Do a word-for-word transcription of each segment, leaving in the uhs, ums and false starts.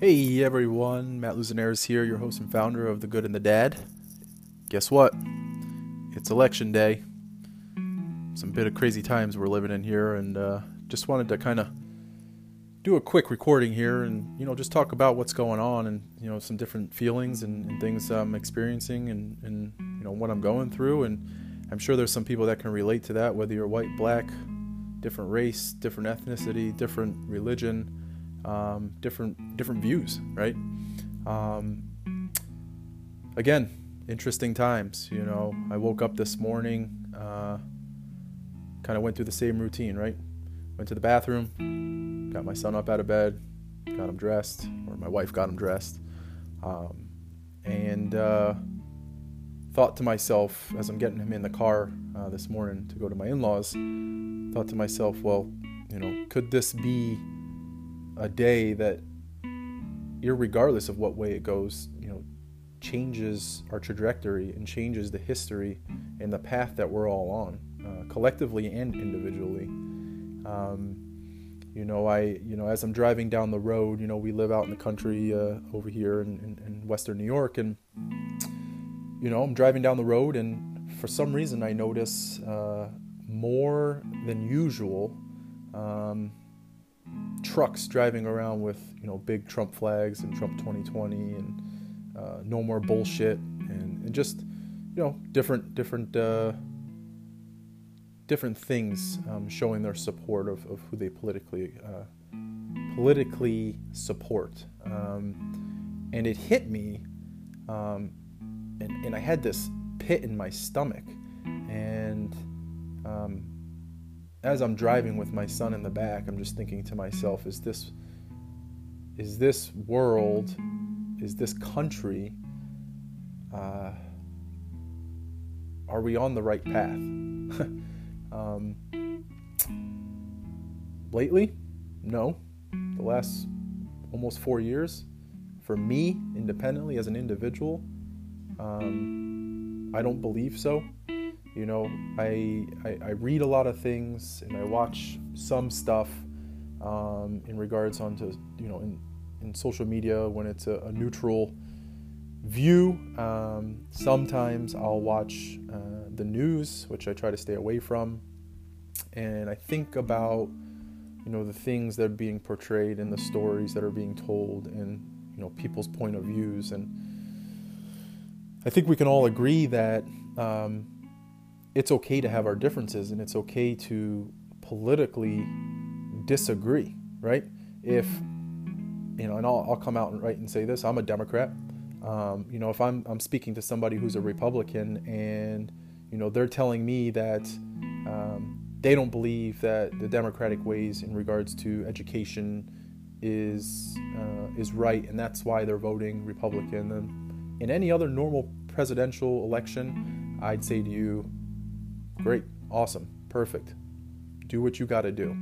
Hey everyone, Matt Luzanera is here, your host and founder of The Good and the Dad. Guess what? It's election day. Some bit of crazy times we're living in here, and uh, just wanted to kind of do a quick recording here and, you know, just talk about what's going on and, you know, some different feelings and, and things I'm experiencing and, and, you know, what I'm going through. And I'm sure there's some people that can relate to that, whether you're white, black, different race, different ethnicity, different religion. Um, different different views, right? Um, again, interesting times, you know. I woke up this morning, uh, kind of went through the same routine, right? Went to the bathroom, got my son up out of bed, got him dressed, or my wife got him dressed, um, and uh, thought to myself, as I'm getting him in the car uh, this morning to go to my in-laws, thought to myself, well, you know, could this be a day that, irregardless of what way it goes, you know, changes our trajectory and changes the history and the path that we're all on, uh, collectively and individually. Um, you know, I, you know, as I'm driving down the road, you know, we live out in the country uh, over here in, in, in Western New York, and you know, I'm driving down the road, and for some reason, I notice uh, more than usual. Um, trucks driving around with, you know, big Trump flags and Trump twenty twenty and uh, no more bullshit and, and just, you know, different different uh, different things um, showing their support of, of who they politically uh, politically support. Um, and it hit me, um, and, and I had this pit in my stomach. And um, as I'm driving with my son in the back, I'm just thinking to myself, is this is this world, is this country, uh, are we on the right path? um, lately, no. The last almost four years, for me, independently, as an individual, um, I don't believe so. You know, I, I I read a lot of things and I watch some stuff um, in regards on to, you know, in, in social media when it's a, a neutral view. Um, sometimes I'll watch uh, the news, which I try to stay away from. And I think about, you know, the things that are being portrayed and the stories that are being told and, you know, people's point of views. And I think we can all agree that Um, it's okay to have our differences and it's okay to politically disagree, right? If, you know, and I'll, I'll come out and right and say this, I'm a Democrat. Um, you know, if I'm, I'm speaking to somebody who's a Republican and, you know, they're telling me that um, they don't believe that the democratic ways in regards to education is, uh, is right. And that's why they're voting Republican. And in any other normal presidential election, I'd say to you, great, awesome, perfect. Do what you got to do.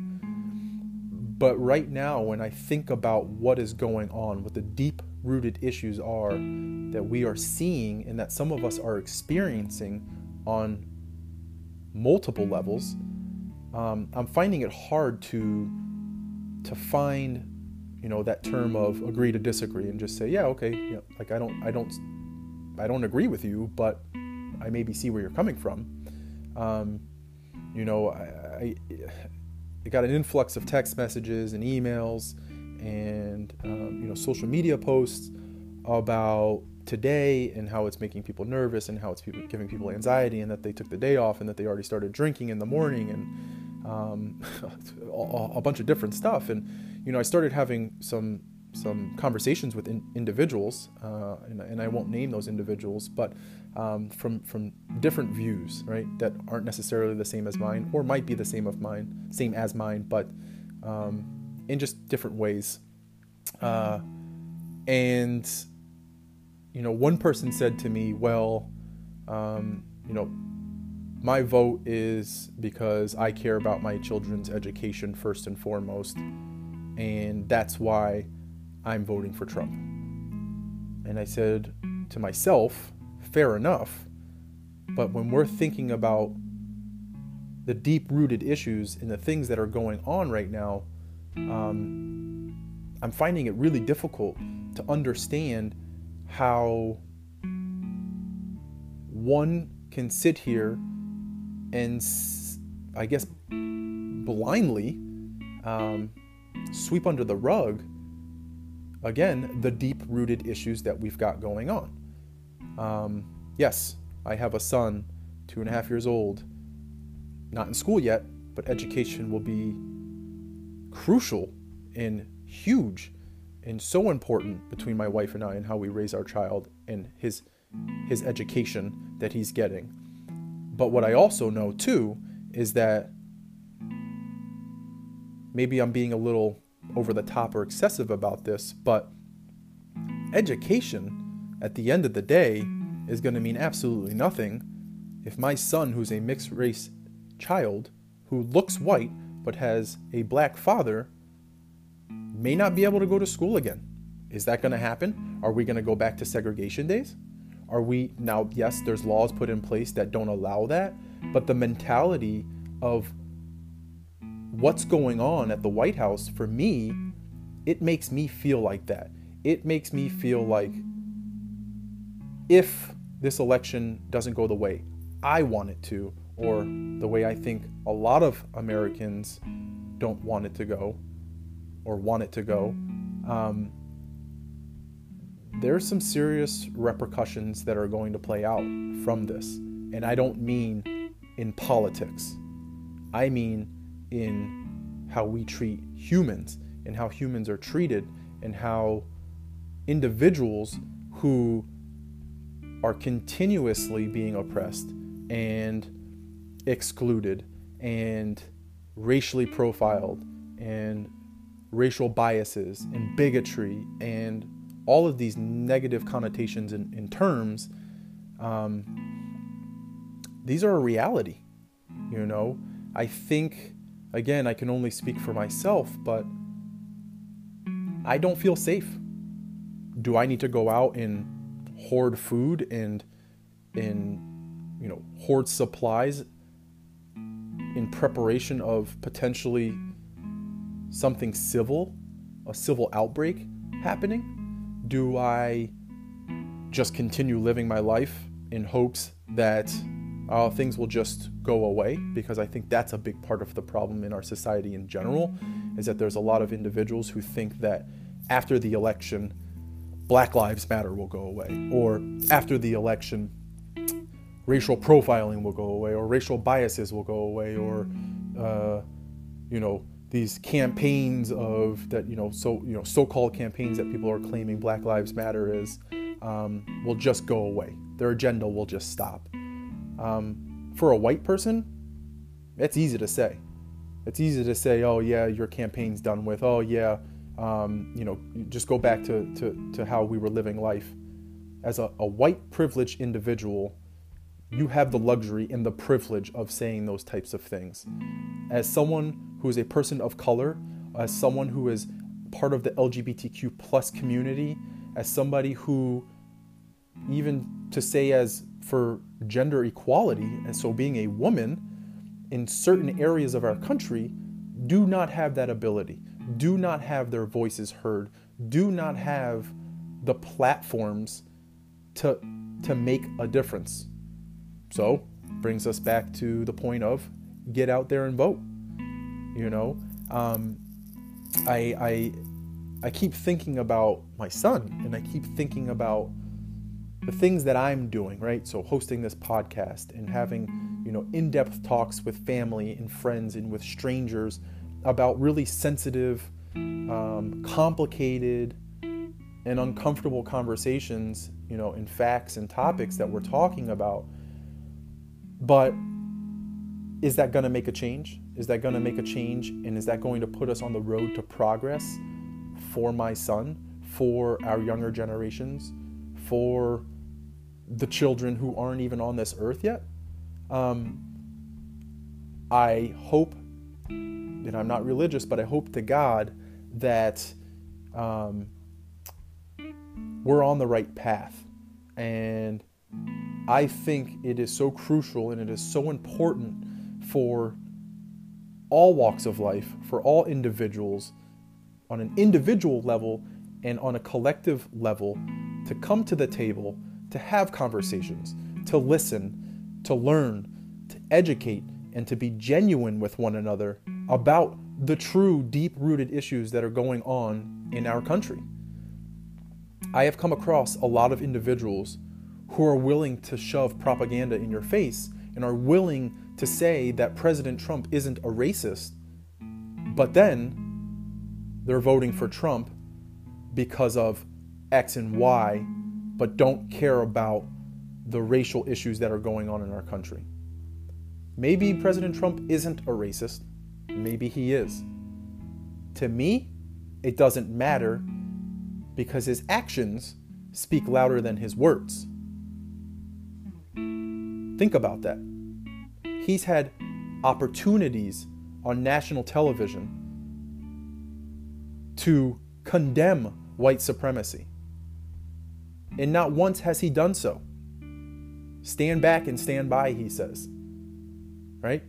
But right now, when I think about what is going on, what the deep-rooted issues are that we are seeing and that some of us are experiencing on multiple levels, um, I'm finding it hard to to find, you know, that term of agree to disagree and just say, yeah, okay, you know, like I don't, I don't, I don't agree with you, but I maybe see where you're coming from. Um, you know, I, I, I got an influx of text messages and emails and, um, you know, social media posts about today and how it's making people nervous and how it's people, giving people anxiety and that they took the day off and that they already started drinking in the morning and um, a, a bunch of different stuff. And, you know, I started having some some conversations with in, individuals, uh, and, and I won't name those individuals, but um, from from different views, right, that aren't necessarily the same as mine, or might be the same of mine, same as mine, but um, in just different ways. Uh, and you know, one person said to me, "Well, um, you know, my vote is because I care about my children's education first and foremost, and that's why I'm voting for Trump." And I said to myself, fair enough, but when we're thinking about the deep-rooted issues and the things that are going on right now, um, I'm finding it really difficult to understand how one can sit here and, I guess, blindly um, sweep under the rug, again, the deep-rooted issues that we've got going on. Um, yes, I have a son, two and a half years old, not in school yet, but education will be crucial and huge and so important between my wife and I and how we raise our child and his his education that he's getting. But what I also know, too, is that maybe I'm being a little over the top or excessive about this, but education at the end of the day is going to mean absolutely nothing if my son, who's a mixed race child who looks white but has a black father, may not be able to go to school again. Is that going to happen? Are we going to go back to segregation days? Are we now? Yes, there's laws put in place that don't allow that, but the mentality of what's going on at the White House, for me, it makes me feel like that. It makes me feel like if this election doesn't go the way I want it to, or the way I think a lot of Americans don't want it to go, or want it to go, um, there's some serious repercussions that are going to play out from this. And I don't mean in politics. I mean in how we treat humans and how humans are treated and how individuals who are continuously being oppressed and excluded and racially profiled and racial biases and bigotry and all of these negative connotations in, in terms, um, these are a reality, you know? I think, again, I can only speak for myself, but I don't feel safe. Do I need to go out and hoard food and, and you know, hoard supplies in preparation of potentially something civil, a civil outbreak happening? Do I just continue living my life in hopes that uh, things will just go away? Because I think that's a big part of the problem in our society in general, is that there's a lot of individuals who think that after the election, Black Lives Matter will go away, or after the election, racial profiling will go away, or racial biases will go away, or, uh, you know, these campaigns of that, you know, so, you know, so-called campaigns that people are claiming Black Lives Matter is, um, will just go away. Their agenda will just stop. Um, for a white person, it's easy to say. It's easy to say, oh yeah, your campaign's done with. Oh yeah, um, you know, just go back to, to, to how we were living life. As a, a white privileged individual, you have the luxury and the privilege of saying those types of things. As someone who is a person of color, as someone who is part of the L G B T Q plus community, as somebody who, even to say as for gender equality, and so being a woman in certain areas of our country, do not have that ability, do not have their voices heard, do not have the platforms to, to make a difference. So, brings us back to the point of get out there and vote. You know, um, I, I I keep thinking about my son, and I keep thinking about the things that I'm doing, right? So hosting this podcast and having, you know, in-depth talks with family and friends and with strangers about really sensitive, um, complicated, and uncomfortable conversations, you know, and facts and topics that we're talking about. But is that going to make a change? Is that going to make a change? And is that going to put us on the road to progress for my son, for our younger generations, for the children who aren't even on this earth yet? Um, I hope, and I'm not religious, but I hope to God that um, we're on the right path. And I think it is so crucial and it is so important for all walks of life, for all individuals, on an individual level and on a collective level, to come to the table, to have conversations, to listen, to learn, to educate, and to be genuine with one another about the true deep-rooted issues that are going on in our country. I have come across a lot of individuals who are willing to shove propaganda in your face and are willing to say that President Trump isn't a racist, but then they're voting for Trump because of X and Y, but don't care about the racial issues that are going on in our country. Maybe President Trump isn't a racist. Maybe he is. To me, it doesn't matter because his actions speak louder than his words. Think about that. He's had opportunities on national television to condemn white supremacy. And not once has he done so. Stand back and stand by, he says. Right?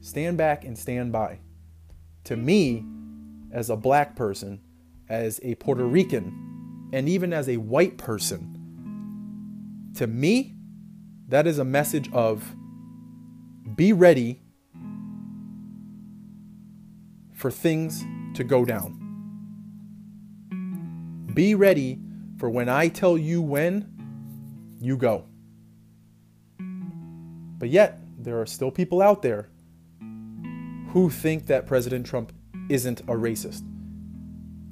Stand back and stand by. To me, as a black person, as a Puerto Rican, and even as a white person, to me, that is a message of be ready for things to go down. Be ready for when I tell you when, you go. But yet, there are still people out there who think that President Trump isn't a racist,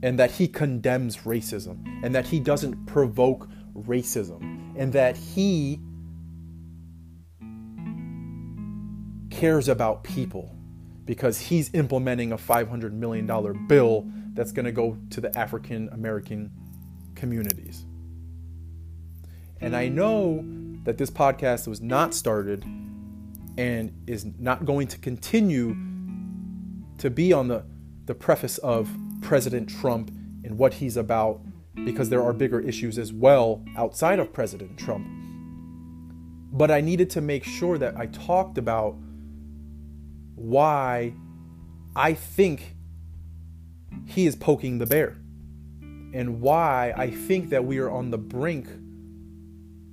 and that he condemns racism, and that he doesn't provoke racism, and that he cares about people because he's implementing a five hundred million dollars bill that's going to go to the African American communities. And I know that this podcast was not started and is not going to continue to be on the, the preface of President Trump and what he's about, because there are bigger issues as well outside of President Trump. But I needed to make sure that I talked about why I think he is poking the bear, and why I think that we are on the brink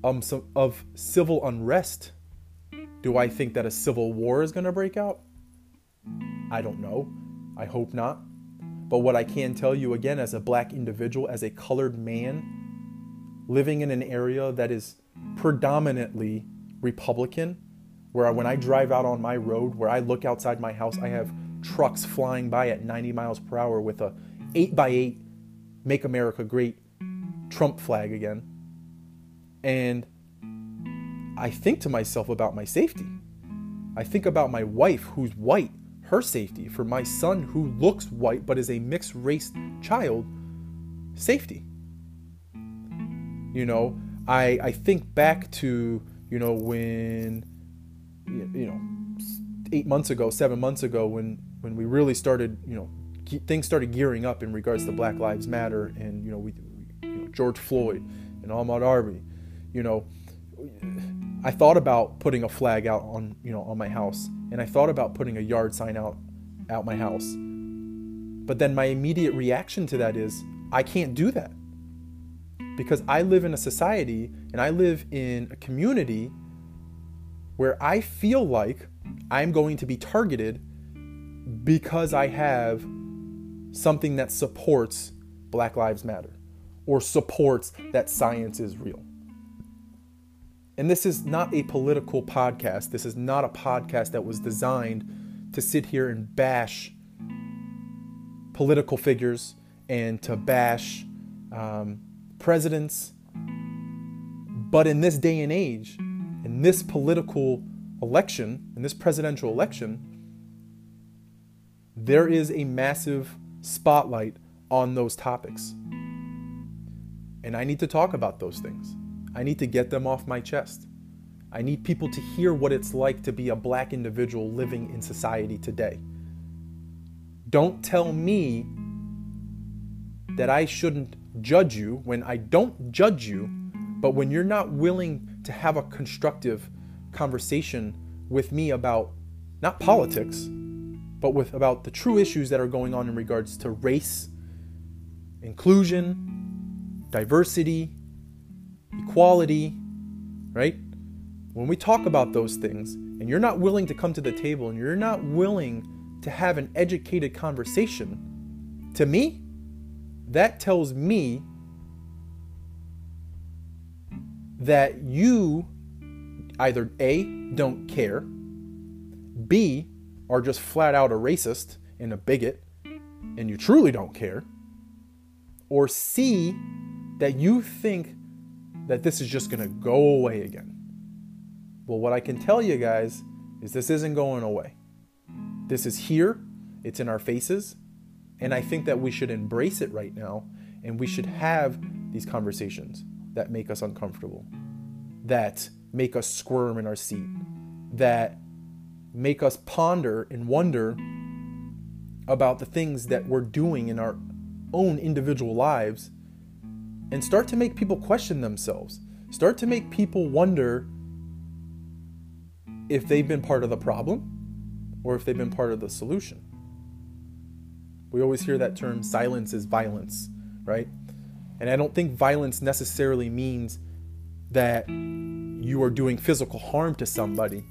um, some, of civil unrest. Do I think that a civil war is going to break out? I don't know. I hope not. But what I can tell you, again, as a black individual, as a colored man living in an area that is predominantly Republican, where I, when I drive out on my road, where I look outside my house, I have trucks flying by at ninety miles per hour with a eight by eight Make America Great Trump flag again. And I think to myself about my safety. I think about my wife, who's white, her safety. For my son, who looks white but is a mixed race child, safety. You know, I I think back to, you know, when, you know, eight months ago, seven months ago, when when we really started, you know, ge- things started gearing up in regards to Black Lives Matter, and you know, we, we you know, George Floyd and Ahmaud Arby, you know, I thought about putting a flag out on you know on my house, and I thought about putting a yard sign out out my house, but then my immediate reaction to that is I can't do that because I live in a society and I live in a community where I feel like I'm going to be targeted because I have something that supports Black Lives Matter or supports that science is real. And this is not a political podcast. This is not a podcast that was designed to sit here and bash political figures and to bash um, presidents. But in this day and age, in this political election, in this presidential election, there is a massive spotlight on those topics. And I need to talk about those things. I need to get them off my chest. I need people to hear what it's like to be a black individual living in society today. Don't tell me that I shouldn't judge you when I don't judge you, but when you're not willing to have a constructive conversation with me about not politics, but with about the true issues that are going on in regards to race, inclusion, diversity, equality, right? When we talk about those things and you're not willing to come to the table and you're not willing to have an educated conversation, to me, that tells me that you either A, don't care, B, are just flat out a racist and a bigot, and you truly don't care, or C, that you think that this is just going to go away again. Well, what I can tell you guys is this isn't going away. This is here, it's in our faces, and I think that we should embrace it right now, and we should have these conversations that make us uncomfortable, that make us squirm in our seat, that make us ponder and wonder about the things that we're doing in our own individual lives, and start to make people question themselves, start to make people wonder if they've been part of the problem or if they've been part of the solution. We always hear that term, silence is violence, right? And I don't think violence necessarily means that you are doing physical harm to somebody.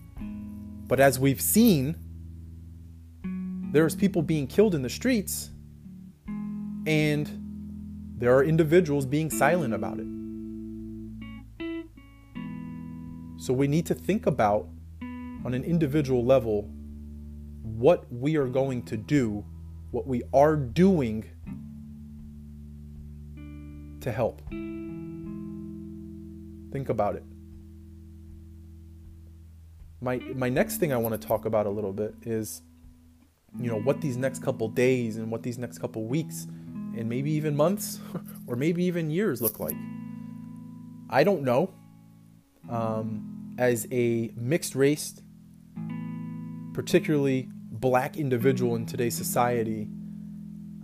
But as we've seen, there's people being killed in the streets and there are individuals being silent about it. So we need to think about, on an individual level, what we are going to do, what we are doing to help. Think about it. My my next thing I want to talk about a little bit is, you know, what these next couple days and what these next couple weeks and maybe even months or maybe even years look like. I don't know. Um, as a mixed race, particularly black individual in today's society,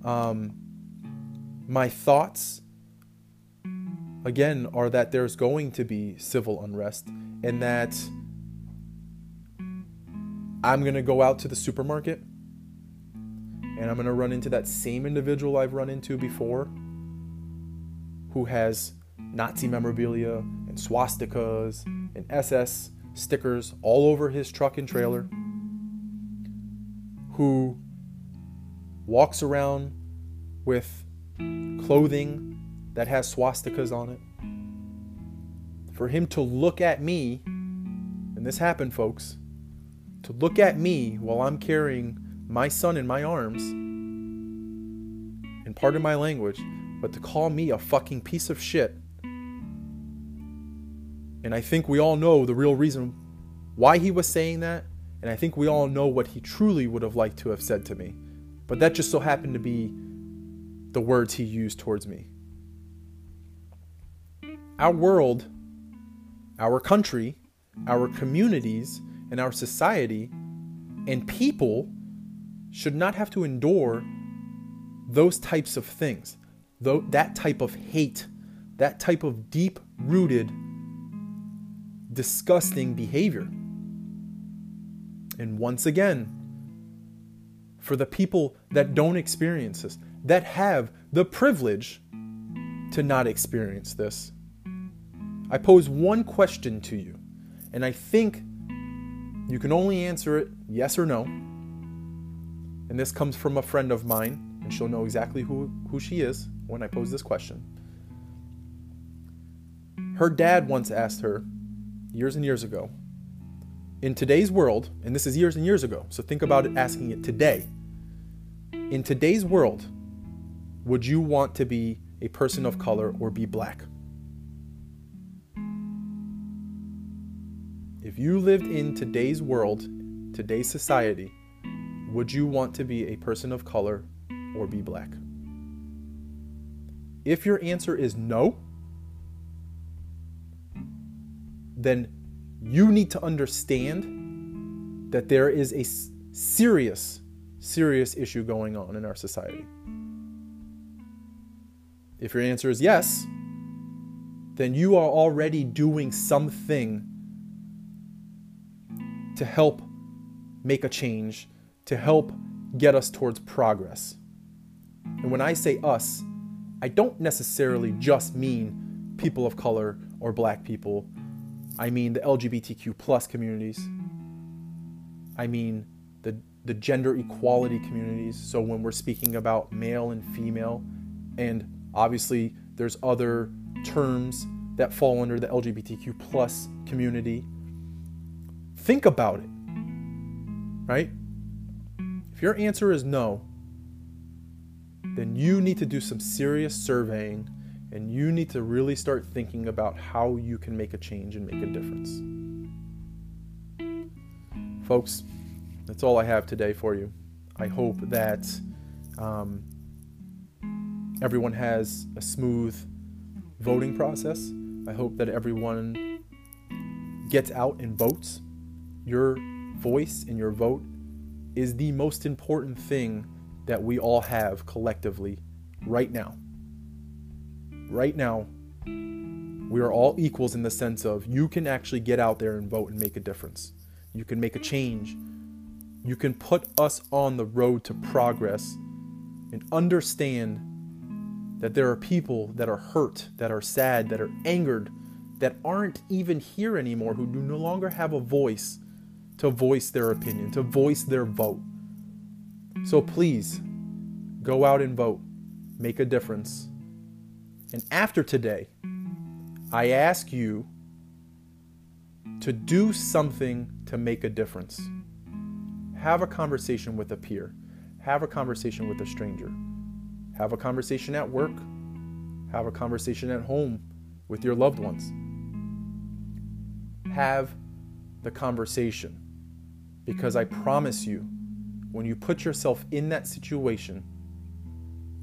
um, my thoughts, again, are that there's going to be civil unrest and that I'm going to go out to the supermarket and I'm going to run into that same individual I've run into before who has Nazi memorabilia and swastikas and S S stickers all over his truck and trailer, who walks around with clothing that has swastikas on it. For him to look at me, and this happened, folks, to look at me while I'm carrying my son in my arms, and pardon my language, but to call me a fucking piece of shit. And I think we all know the real reason why he was saying that, and I think we all know what he truly would have liked to have said to me. But that just so happened to be the words he used towards me. Our world, our country, our communities, and our society and people should not have to endure those types of things, though that type of hate, that type of deep-rooted, disgusting behavior. And once again, for the people that don't experience this, that have the privilege to not experience this, I pose one question to you, and I think you can only answer it yes or no. And this comes from a friend of mine, and she'll know exactly who, who she is when I pose this question. Her dad once asked her, years and years ago, in today's world, and this is years and years ago, so think about it asking it today. In today's world, would you want to be a person of color or be black? If you lived in today's world, today's society, would you want to be a person of color or be black? If your answer is no, then you need to understand that there is a serious, serious issue going on in our society. If your answer is yes, then you are already doing something to help make a change, to help get us towards progress. And when I say us, I don't necessarily just mean people of color or black people. I mean the L G B T Q plus communities. I mean the, the gender equality communities. So when we're speaking about male and female, and obviously there's other terms that fall under the L G B T Q plus community. Think about it, right? If your answer is no, then you need to do some serious surveying, and you need to really start thinking about how you can make a change and make a difference. Folks, that's all I have today for you. I hope that um, everyone has a smooth voting process. I hope that everyone gets out and votes. Your voice and your vote is the most important thing that we all have collectively right now. Right now, we are all equals in the sense of you can actually get out there and vote and make a difference. You can make a change. You can put us on the road to progress and understand that there are people that are hurt, that are sad, that are angered, that aren't even here anymore, who do no longer have a voice to voice their opinion, to voice their vote. So please, go out and vote. Make a difference. And after today, I ask you to do something to make a difference. Have a conversation with a peer. Have a conversation with a stranger. Have a conversation at work. Have a conversation at home with your loved ones. Have the conversation, because I promise you, when you put yourself in that situation,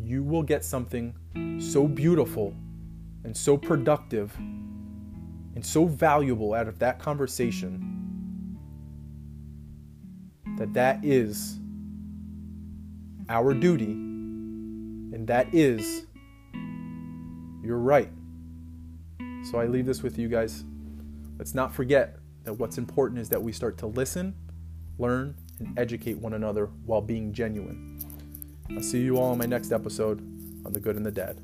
you will get something so beautiful and so productive and so valuable out of that conversation that that is our duty and that is your right. So I leave this with you guys. Let's not forget that what's important is that we start to listen, learn, and educate one another while being genuine. I'll see you all in my next episode on The Good and the Dad.